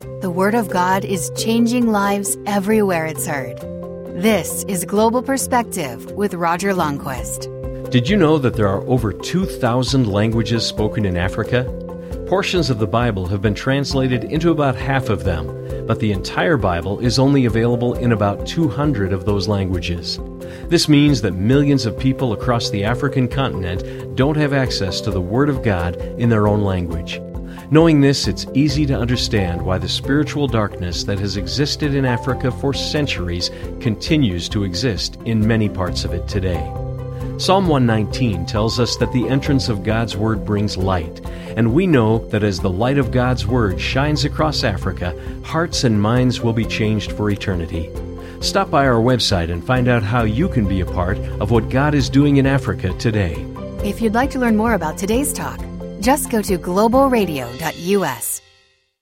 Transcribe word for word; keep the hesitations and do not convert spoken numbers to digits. The Word of God is changing lives everywhere it's heard. This is Global Perspective with Roger Longquist. Did you know that there are over two thousand languages spoken in Africa? Portions of the Bible have been translated into about half of them, but the entire Bible is only available in about two hundred of those languages. This means that millions of people across the African continent don't have access to the Word of God in their own language. Knowing this, it's easy to understand why the spiritual darkness that has existed in Africa for centuries continues to exist in many parts of it today. Psalm one nineteen tells us that the entrance of God's Word brings light, and we know that as the light of God's Word shines across Africa, hearts and minds will be changed for eternity. Stop by our website and find out how you can be a part of what God is doing in Africa today. If you'd like to learn more about today's talk, just go to global radio dot U S.